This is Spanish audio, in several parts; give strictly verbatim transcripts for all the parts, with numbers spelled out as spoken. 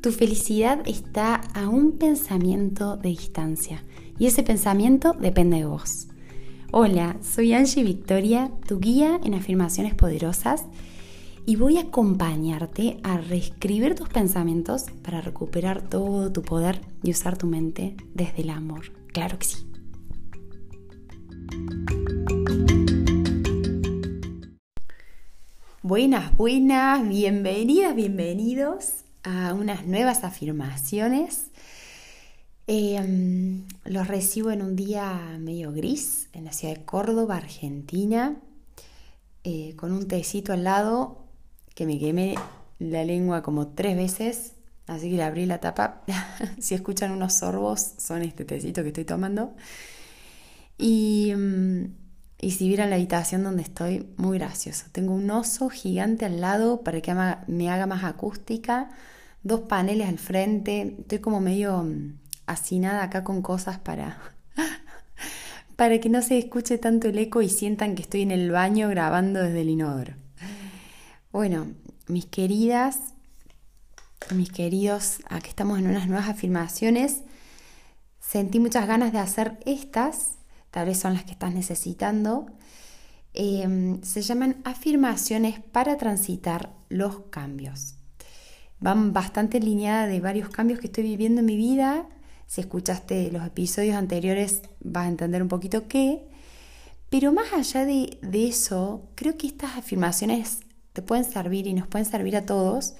Tu felicidad está a un pensamiento de distancia y ese pensamiento depende de vos. Hola, soy Angie Victoria, tu guía en afirmaciones poderosas, y voy a acompañarte a reescribir tus pensamientos para recuperar todo tu poder y usar tu mente desde el amor. Claro que sí. Buenas, buenas, bienvenidas, bienvenidos a unas nuevas afirmaciones. Eh, los recibo en un día medio gris, en la ciudad de Córdoba, Argentina, eh, con un tecito al lado que me quemé la lengua como tres veces, así que le abrí la tapa. Si escuchan unos sorbos, son este tecito que estoy tomando. Y, y si vieran la habitación donde estoy, muy gracioso. Tengo un oso gigante al lado para que ama, me haga más acústica, dos paneles al frente, estoy como medio hacinada acá con cosas para, para que no se escuche tanto el eco y sientan que estoy en el baño grabando desde el inodoro. Bueno, mis queridas, mis queridos, aquí estamos en unas nuevas afirmaciones. Sentí muchas ganas de hacer estas, tal vez son las que estás necesitando. Eh, se llaman afirmaciones para transitar los cambios. Van bastante alineadas de varios cambios que estoy viviendo en mi vida. Si escuchaste los episodios anteriores vas a entender un poquito qué. Pero más allá de, de eso, creo que estas afirmaciones te pueden servir y nos pueden servir a todos,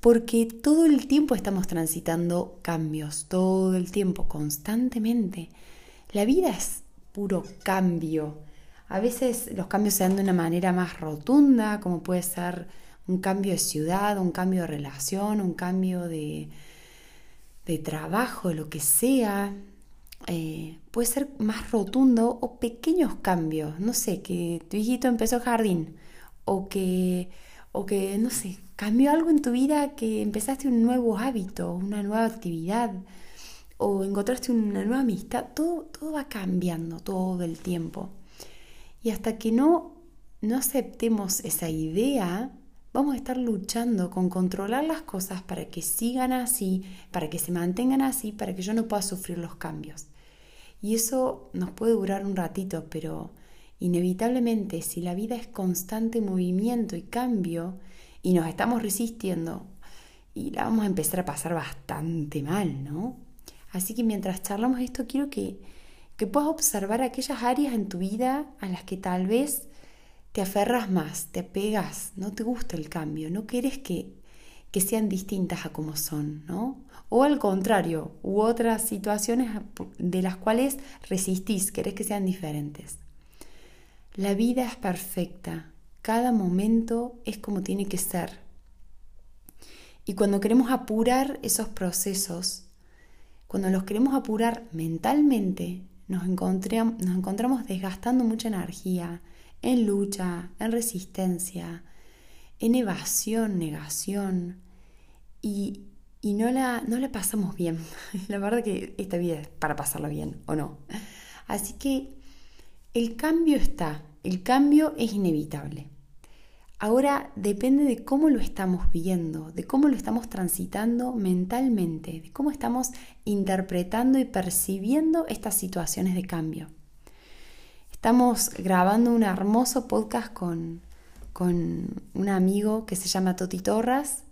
porque todo el tiempo estamos transitando cambios, todo el tiempo, constantemente. La vida es puro cambio. A veces los cambios se dan de una manera más rotunda, como puede ser un cambio de ciudad, un cambio de relación, un cambio de, de trabajo, lo que sea. Eh, puede ser más rotundo o pequeños cambios. No sé, que tu hijito empezó jardín. O que, o que, no sé, cambió algo en tu vida, que empezaste un nuevo hábito, una nueva actividad, o encontraste una nueva amistad. Todo, todo va cambiando todo el tiempo. Y hasta que no, no aceptemos esa idea, vamos a estar luchando con controlar las cosas para que sigan así, para que se mantengan así, para que yo no pueda sufrir los cambios. Y eso nos puede durar un ratito, pero inevitablemente, si la vida es constante movimiento y cambio y nos estamos resistiendo, y la vamos a empezar a pasar bastante mal, ¿no? Así que mientras charlamos esto, quiero que, que puedas observar aquellas áreas en tu vida a las que tal vez te aferras más, te apegas, no te gusta el cambio, no querés que, que sean distintas a como son, ¿no? O al contrario, u otras situaciones de las cuales resistís, querés que sean diferentes. La vida es perfecta, cada momento es como tiene que ser. Y cuando queremos apurar esos procesos, cuando los queremos apurar mentalmente, nos, nos encontramos desgastando mucha energía en lucha, en resistencia, en evasión, negación, y, y no, la, no la pasamos bien. La verdad que esta vida es para pasarla bien, ¿o no? Así que el cambio está, el cambio es inevitable. Ahora depende de cómo lo estamos viendo, de cómo lo estamos transitando mentalmente, de cómo estamos interpretando y percibiendo estas situaciones de cambio. Estamos grabando un hermoso podcast con, con un amigo que se llama Toti Torras,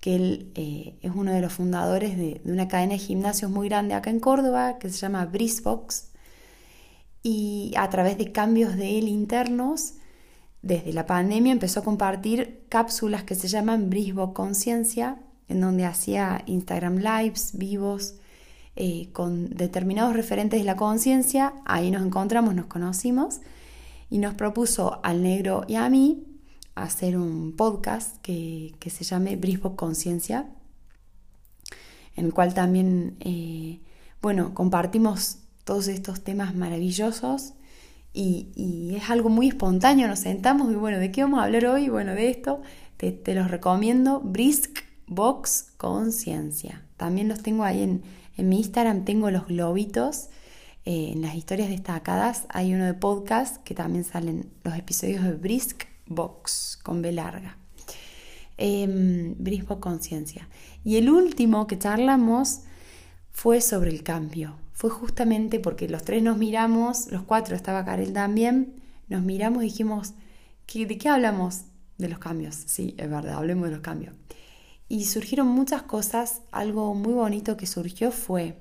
que él eh, es uno de los fundadores de, de una cadena de gimnasios muy grande acá en Córdoba, que se llama Brisbox. Y a través de cambios de él internos, desde la pandemia empezó a compartir cápsulas que se llaman Brisbox Conciencia, en donde hacía Instagram Lives, vivos, eh, con determinados referentes de la conciencia. Ahí nos encontramos, nos conocimos, y nos propuso al negro y a mí hacer un podcast que, que se llame Brisbox Conciencia, en el cual también, eh, bueno, compartimos todos estos temas maravillosos, y, y es algo muy espontáneo. Nos sentamos y bueno, ¿de qué vamos a hablar hoy? Bueno, de esto, te, te los recomiendo, Brisbox Conciencia. También los tengo ahí en, en mi Instagram, tengo los globitos, eh, en las historias destacadas, hay uno de podcast que también salen los episodios de Brisbox, con B larga. eh, Brisbox Conciencia. Y el último que charlamos fue sobre el cambio. Fue justamente porque los tres nos miramos, los cuatro, estaba Karel también, nos miramos y dijimos, ¿qué, ¿de qué hablamos? De los cambios, sí, es verdad, hablemos de los cambios. Y surgieron muchas cosas. Algo muy bonito que surgió fue,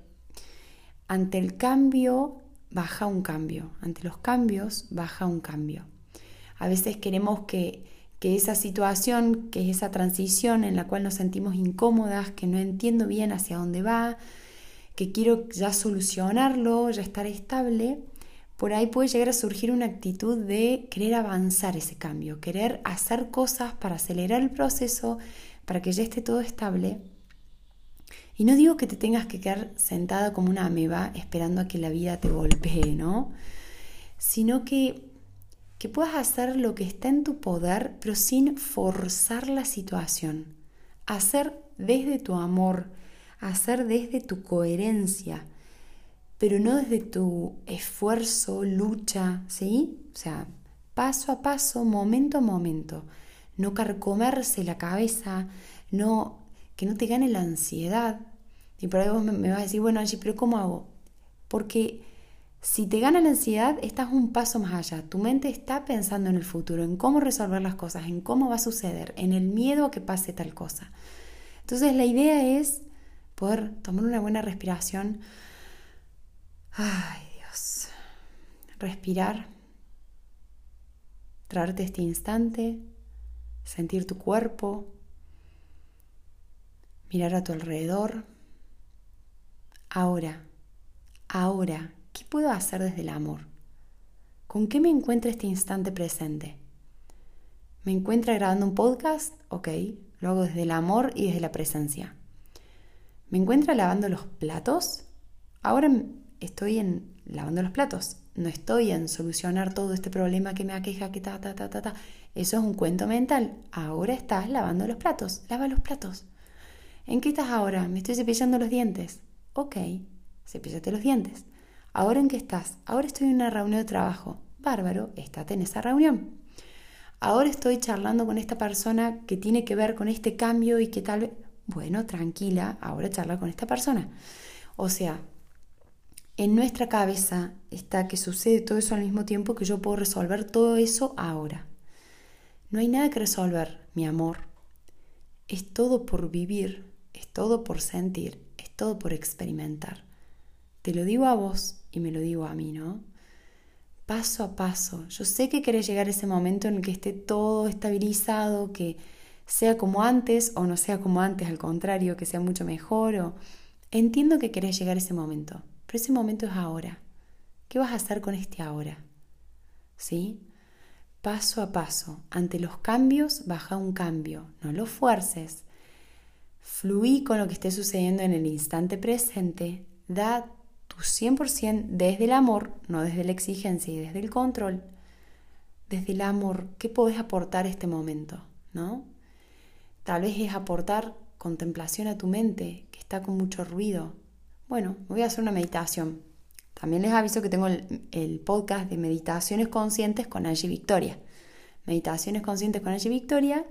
ante el cambio baja un cambio, ante los cambios baja un cambio. A veces queremos que, que esa situación, que es esa transición en la cual nos sentimos incómodas, que no entiendo bien hacia dónde va, que quiero ya solucionarlo, ya estar estable, por ahí puede llegar a surgir una actitud de querer avanzar ese cambio, querer hacer cosas para acelerar el proceso, para que ya esté todo estable. Y no digo que te tengas que quedar sentada como una ameba esperando a que la vida te golpee, ¿no? Sino que, que puedas hacer lo que está en tu poder, pero sin forzar la situación. Hacer desde tu amor, hacer desde tu coherencia, pero no desde tu esfuerzo, lucha, ¿sí? O sea, paso a paso, momento a momento. No carcomerse la cabeza, no... que no te gane la ansiedad. Y por ahí vos me, me vas a decir, bueno Angie, pero ¿cómo hago? Porque si te gana la ansiedad, estás un paso más allá. Tu mente está pensando en el futuro, en cómo resolver las cosas, en cómo va a suceder, en el miedo a que pase tal cosa. Entonces la idea es poder tomar una buena respiración. Ay Dios. Respirar. Traerte este instante. Sentir tu cuerpo. Mirar a tu alrededor. Ahora, ahora, ¿qué puedo hacer desde el amor? ¿Con qué me encuentro este instante presente? ¿Me encuentro grabando un podcast? Ok, lo hago desde el amor y desde la presencia. ¿Me encuentro lavando los platos? Ahora estoy en lavando los platos. No estoy en solucionar todo este problema que me aqueja, que ta, ta, ta, ta, ta. Eso es un cuento mental. Ahora estás lavando los platos. Lava los platos. ¿En qué estás ahora? Me estoy cepillando los dientes. Ok, cepíllate los dientes. ¿Ahora en qué estás? Ahora estoy en una reunión de trabajo. Bárbaro, estate en esa reunión. Ahora estoy charlando con esta persona que tiene que ver con este cambio y que tal vez... Bueno, tranquila, ahora charla con esta persona. O sea, en nuestra cabeza está que sucede todo eso al mismo tiempo, que yo puedo resolver todo eso ahora. No hay nada que resolver, mi amor. Es todo por vivir, es todo por sentir, es todo por experimentar. Te lo digo a vos y me lo digo a mí, ¿no? Paso a paso. Yo sé que querés llegar a ese momento en el que esté todo estabilizado, que sea como antes o no sea como antes, al contrario, que sea mucho mejor. O... Entiendo que querés llegar a ese momento, pero ese momento es ahora. ¿Qué vas a hacer con este ahora? ¿Sí? Paso a paso, ante los cambios baja un cambio, no lo fuerces, fluí con lo que esté sucediendo en el instante presente, da tu cien por ciento desde el amor, no desde la exigencia y desde el control, desde el amor. ¿Qué podés aportar este momento? ¿No? Tal vez es aportar contemplación a tu mente, que está con mucho ruido. Bueno, voy a hacer una meditación. También les aviso que tengo el, el podcast de Meditaciones Conscientes con Angie Victoria. Meditaciones Conscientes con Angie Victoria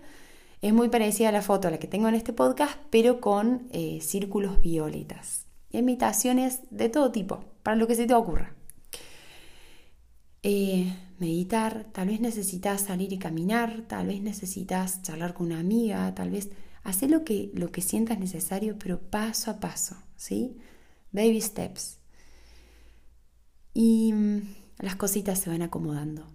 es muy parecida a la foto a la que tengo en este podcast, pero con eh, círculos violetas. Y hay meditaciones de todo tipo, para lo que se te ocurra. Eh, meditar, tal vez necesitas salir y caminar, tal vez necesitas charlar con una amiga, tal vez hacer lo que, lo que sientas necesario, pero paso a paso, ¿sí? Baby steps. Y las cositas se van acomodando.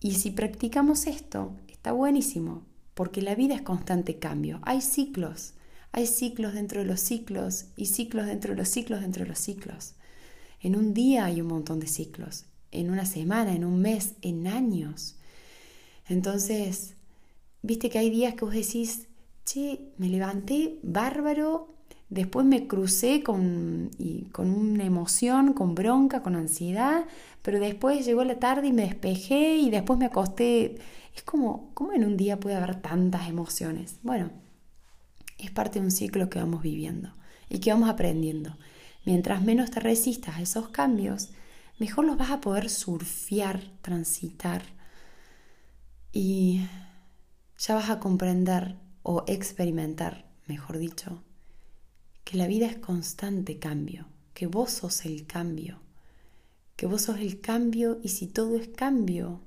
Y si practicamos esto, está buenísimo, porque la vida es constante cambio. Hay ciclos, hay ciclos dentro de los ciclos, y ciclos dentro de los ciclos dentro de los ciclos. En un día hay un montón de ciclos, en una semana, en un mes, en años. Entonces, viste que hay días que vos decís, che, me levanté bárbaro, después me crucé con, y con una emoción, con bronca, con ansiedad, pero después llegó la tarde y me despejé y después me acosté. Es como, ¿cómo en un día puede haber tantas emociones? Bueno, es parte de un ciclo que vamos viviendo y que vamos aprendiendo. Mientras menos te resistas a esos cambios, mejor los vas a poder surfear, transitar, y ya vas a comprender o experimentar, mejor dicho, que la vida es constante cambio, que vos sos el cambio, que vos sos el cambio, y si todo es cambio,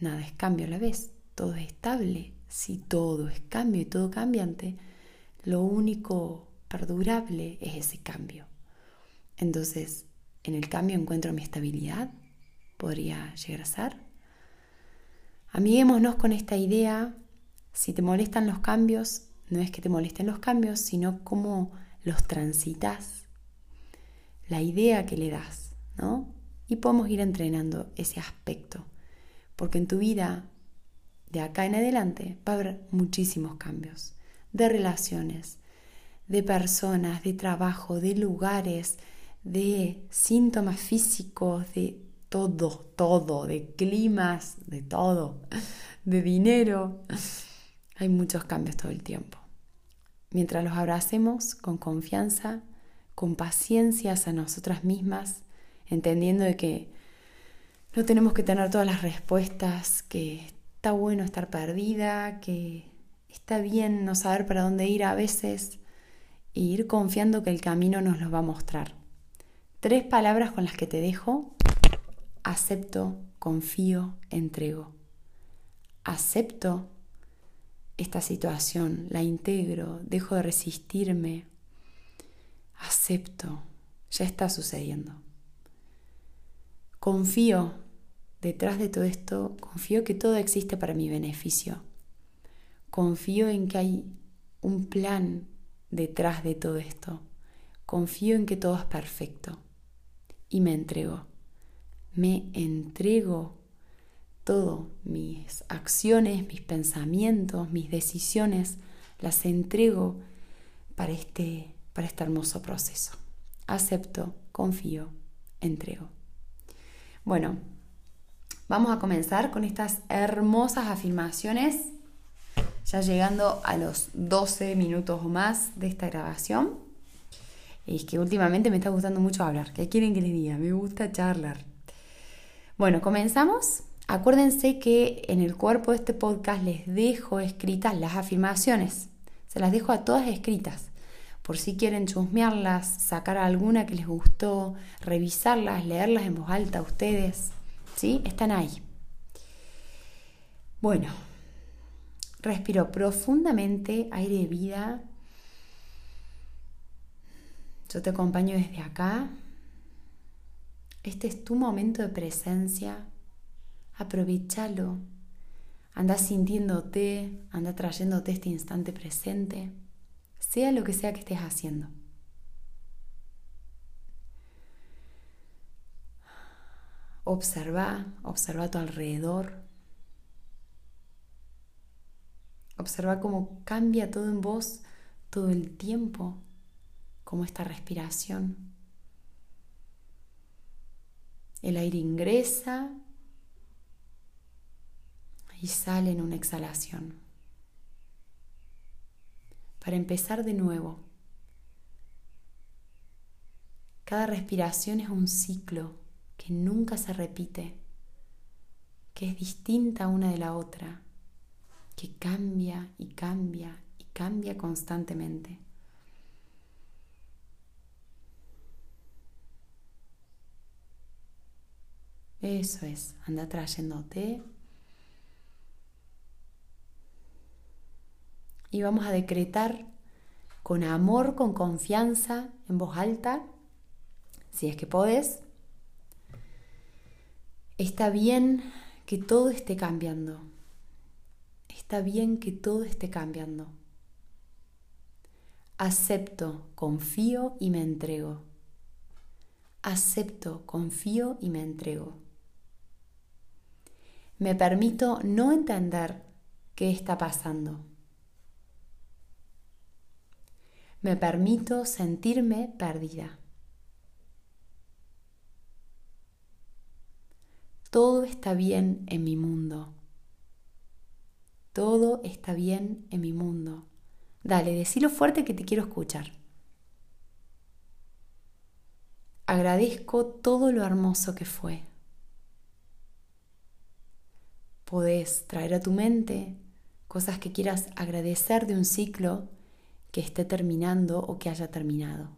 nada es cambio a la vez, todo es estable. Si todo es cambio y todo cambiante, lo único perdurable es ese cambio. Entonces, en el cambio encuentro mi estabilidad, podría llegar a ser. Amiguémonos con esta idea. Si te molestan los cambios, no es que te molesten los cambios, sino cómo los transitas, la idea que le das, ¿no? Y podemos ir entrenando ese aspecto, porque en tu vida, de acá en adelante, va a haber muchísimos cambios de relaciones, de personas, de trabajo, de lugares, de síntomas físicos, de todo, todo, de climas, de todo, de dinero. Hay muchos cambios todo el tiempo. Mientras los abracemos con confianza, con paciencia hacia nosotras mismas, entendiendo de que no tenemos que tener todas las respuestas, que está bueno estar perdida, que está bien no saber para dónde ir a veces, e ir confiando que el camino nos lo va a mostrar. Tres palabras con las que te dejo: acepto, confío, entrego. Acepto esta situación, la integro, dejo de resistirme, acepto, ya está sucediendo. Confío, detrás de todo esto, confío que todo existe para mi beneficio. Confío en que hay un plan detrás de todo esto. Confío en que todo es perfecto. Y me entrego. Me entrego todo, mis acciones, mis pensamientos, mis decisiones, las entrego para este, para este hermoso proceso. Acepto, confío, entrego. Bueno, vamos a comenzar con estas hermosas afirmaciones, ya llegando a los doce minutos o más de esta grabación. Y es que últimamente me está gustando mucho hablar. ¿Qué quieren que les diga? Me gusta charlar. Bueno, comenzamos. Acuérdense que en el cuerpo de este podcast les dejo escritas las afirmaciones. Se las dejo a todas escritas. Por si quieren chusmearlas, sacar alguna que les gustó, revisarlas, leerlas en voz alta a ustedes. ¿Sí? Están ahí. Bueno, respiro profundamente, aire de vida. Yo te acompaño desde acá. Este es tu momento de presencia. Aprovechalo, anda sintiéndote, anda trayéndote este instante presente, sea lo que sea que estés haciendo. Observa, observa a tu alrededor. Observa cómo cambia todo en vos todo el tiempo, como esta respiración. El aire ingresa y sale en una exhalación. Para empezar de nuevo. Cada respiración es un ciclo que nunca se repite, que es distinta una de la otra, que cambia y cambia y cambia constantemente. Eso es, anda trayéndote. Y vamos a decretar con amor, con confianza, en voz alta, si es que podés. Está bien que todo esté cambiando. Está bien que todo esté cambiando. Acepto, confío y me entrego. Acepto, confío y me entrego. Me permito no entender qué está pasando. Me permito sentirme perdida. Todo está bien en mi mundo. Todo está bien en mi mundo. Dale, decilo fuerte que te quiero escuchar. Agradezco todo lo hermoso que fue. Podés traer a tu mente cosas que quieras agradecer de un ciclo que esté terminando o que haya terminado.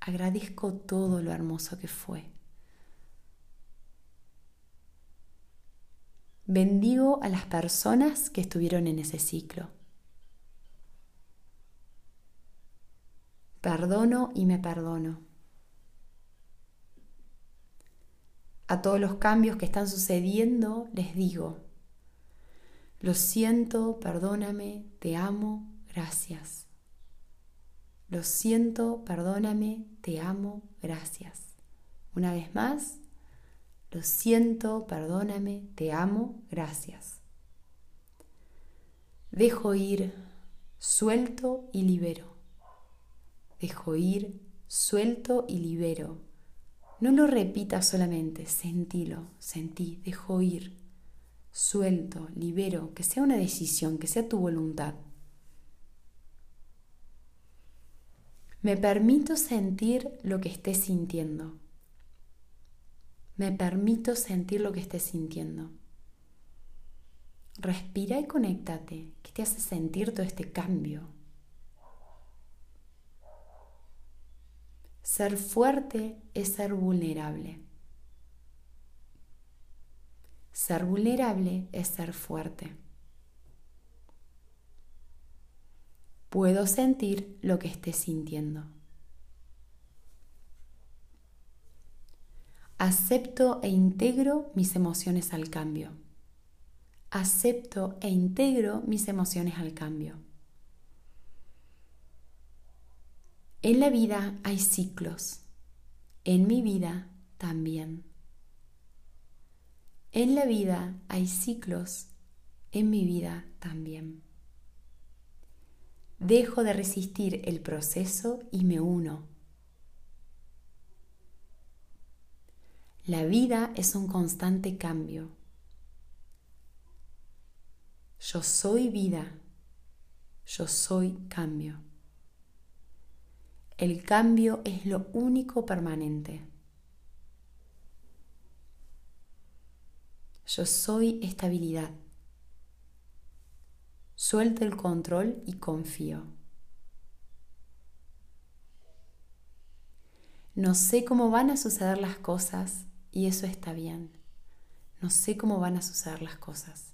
Agradezco todo lo hermoso que fue. Bendigo a las personas que estuvieron en ese ciclo. Perdono y me perdono. A todos los cambios que están sucediendo les digo: lo siento, perdóname, te amo, gracias. Lo siento, perdóname, te amo, gracias. Una vez más, lo siento, perdóname, te amo, gracias. Dejo ir, suelto y libero. Dejo ir, suelto y libero. No lo repitas solamente, sentilo, sentí, dejo ir, suelto, libero, que sea una decisión, que sea tu voluntad. Me permito sentir lo que esté sintiendo. Me permito sentir lo que esté sintiendo. Respira y conéctate. ¿Qué te hace sentir todo este cambio? Ser fuerte es ser vulnerable. Ser vulnerable es ser fuerte. Puedo sentir lo que esté sintiendo. Acepto e integro mis emociones al cambio. Acepto e integro mis emociones al cambio. En la vida hay ciclos, en mi vida también. En la vida hay ciclos, en mi vida también. Dejo de resistir el proceso y me uno. La vida es un constante cambio. Yo soy vida, yo soy cambio. El cambio es lo único permanente. Yo soy estabilidad. Suelto el control y confío. No sé cómo van a suceder las cosas y eso está bien. No sé cómo van a suceder las cosas.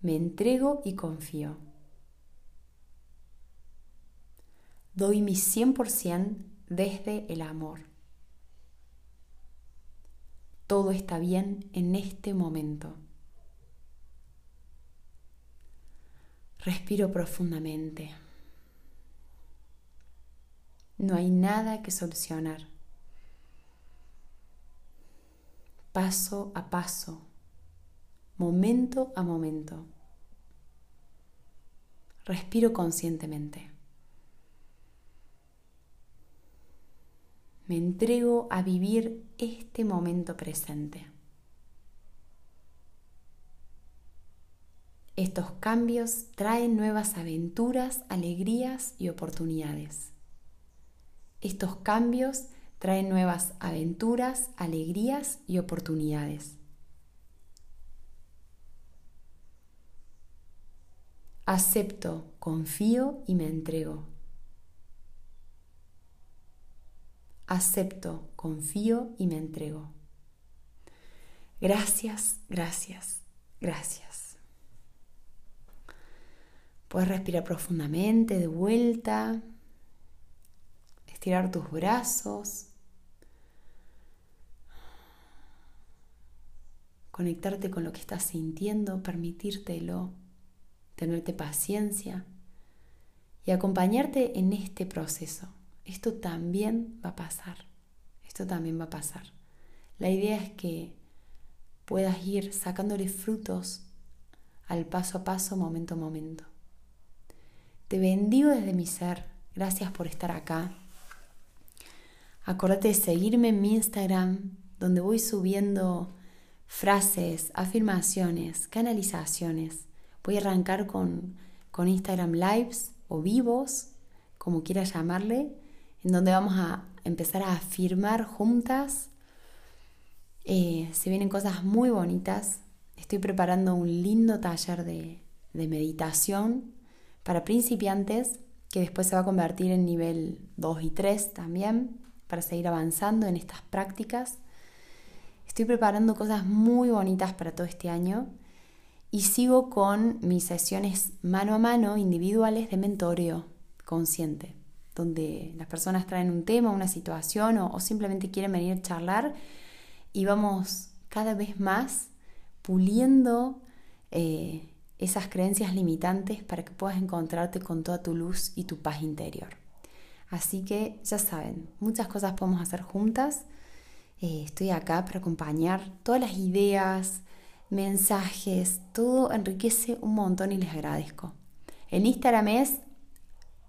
Me entrego y confío. Doy mi cien por ciento desde el amor. Todo está bien en este momento. Respiro profundamente. No hay nada que solucionar. Paso a paso, momento a momento. Respiro conscientemente. Me entrego a vivir este momento presente. Estos cambios traen nuevas aventuras, alegrías y oportunidades. Estos cambios traen nuevas aventuras, alegrías y oportunidades. Acepto, confío y me entrego. Acepto, confío y me entrego. Gracias, gracias, gracias. Puedes respirar profundamente, de vuelta. Estirar tus brazos. Conectarte con lo que estás sintiendo, permitírtelo, tenerte paciencia y acompañarte en este proceso. Esto también va a pasar, esto también va a pasar. La idea es que puedas ir sacándole frutos al paso a paso, momento a momento. Te bendigo desde mi ser, gracias por estar acá. Acordate de seguirme en mi Instagram, donde voy subiendo frases, afirmaciones, canalizaciones. Voy a arrancar con, con Instagram Lives o vivos, como quieras llamarle, en donde vamos a empezar a afirmar juntas. Eh, se vienen cosas muy bonitas. estoy preparando un lindo taller de, de meditación para principiantes que después se va a convertir en nivel dos y tres también, para seguir avanzando en estas prácticas. Estoy preparando cosas muy bonitas para todo este año y sigo con mis sesiones mano a mano individuales de mentoreo consciente, donde las personas traen un tema, una situación o, o simplemente quieren venir a charlar y vamos cada vez más puliendo eh, esas creencias limitantes para que puedas encontrarte con toda tu luz y tu paz interior. Así que ya saben, muchas cosas podemos hacer juntas. Eh, estoy acá para acompañar todas las ideas, mensajes, todo enriquece un montón y les agradezco. En Instagram es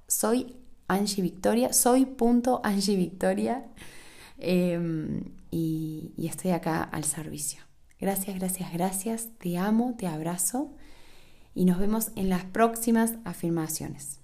soy Angie Victoria, soy punto Angie Victoria eh, y, y estoy acá al servicio. Gracias, gracias, gracias. Te amo, te abrazo y nos vemos en las próximas afirmaciones.